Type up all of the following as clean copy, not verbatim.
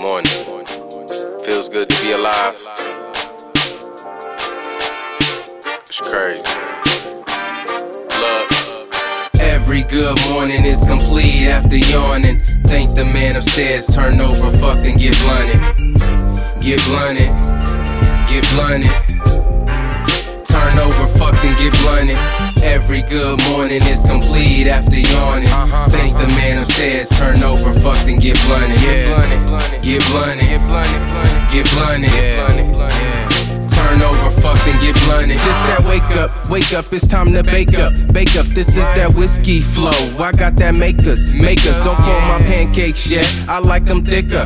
morning. Feels good to be alive. It's crazy. Love. Every good morning is complete after yawning. Thank the man upstairs, turn over, fucked and get blunted. Get blunted. Get blunted. Turn over, fucked and get blunted. Every good morning is complete after yawning. Thank the man upstairs, turn over, fucked and get blunted. Yeah. Get blunted, get blunted, get blunted, yeah. Turn over, fucked and get blunted. This that wake up, it's time to bake up, bake up. This is that whiskey flow. I got that makers. Don't pour my pancakes yet. I like them thicker.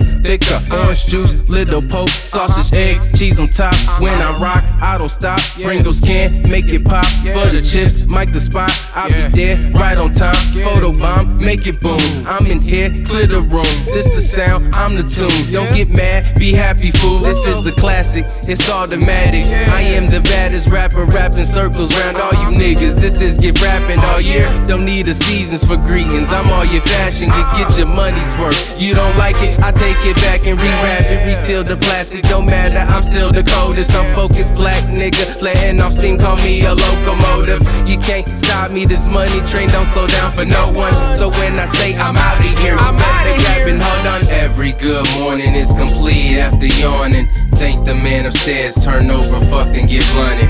Orange juice, little poke, sausage, egg, cheese on top. When I rock, I don't stop. Pringles can't make it pop. For the chips, Mike the spot. I be there, right on time. Photobomb, make it boom. I'm in here, clear the room. This the sound, I'm the tune. Don't get mad, be happy, fool. This is a classic, it's automatic. I am the baddest rapper, rapping circles round all you niggas. This is get rapping all year. Don't need the seasons for greetings. I'm all your fashion, you get your money's worth. You don't like it, I take it back and re-wrap it, reseal the plastic. Don't matter, I'm still the coldest. I'm focused black nigga, letting off steam, call me a locomotive. You can't stop me, this money train don't slow down for no one. So when I say I'm out of here, I'm out of here. Hold on, every good morning is complete after yawning. Thank the man upstairs, turn over, fucked and get blunted.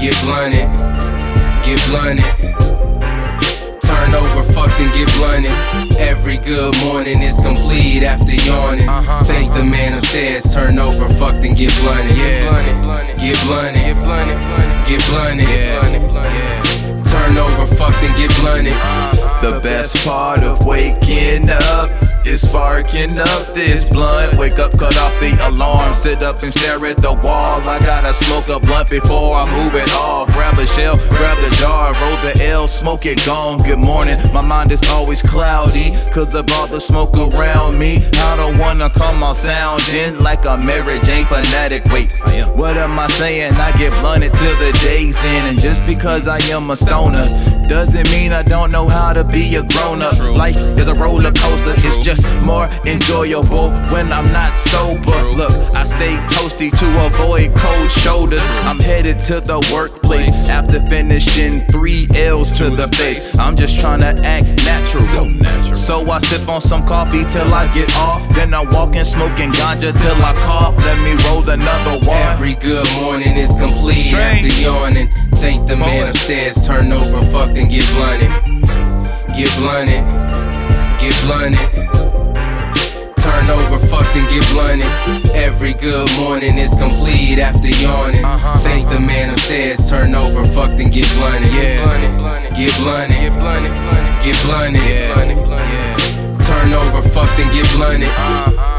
Get blunted, get blunted. Turn over, fucked and get blunted. Every good morning is complete after yawning. Thank the man upstairs, turn over, fucked and get blunted. Get blunted, get blunted, get blunted, yeah. Turn over, fucked and get blunted. The best part of waking up is sparking up this blunt. Wake up, cut off the alarm, sit up and stare at the wall. I gotta smoke a blunt before I move it off. Grab a shell, grab the jar, roll the L, smoke it, gone. Good morning, my mind is always cloudy, cause of all the smoke around me. I don't wanna come on sounding like a Mary Jane fanatic. Wait, what am I saying? I get blunted till the day's end. And just because I am a stoner doesn't mean I don't know how to be a grown up. Life is a roller coaster, it's just more enjoyable when I'm not sober. Look, I stay toasty to avoid cold shoulders. I'm headed to the workplace after finishing 3 L's to the face. I'm just trying to act natural, so I sip on some coffee till I get off. Then I walk and smoking ganja till I cough. Let me roll another one. Every good morning is complete after yawning. Thank the man upstairs, turn over, fucked and get blunted. Get blunted, get blunted. Turn over, fucked and get blunted. Every good morning is complete after yawning. Thank the man upstairs, turn over, fucked and get blunted. Get blunted, get blunted, get blunted, yeah. Turn over, fucked and get blunted.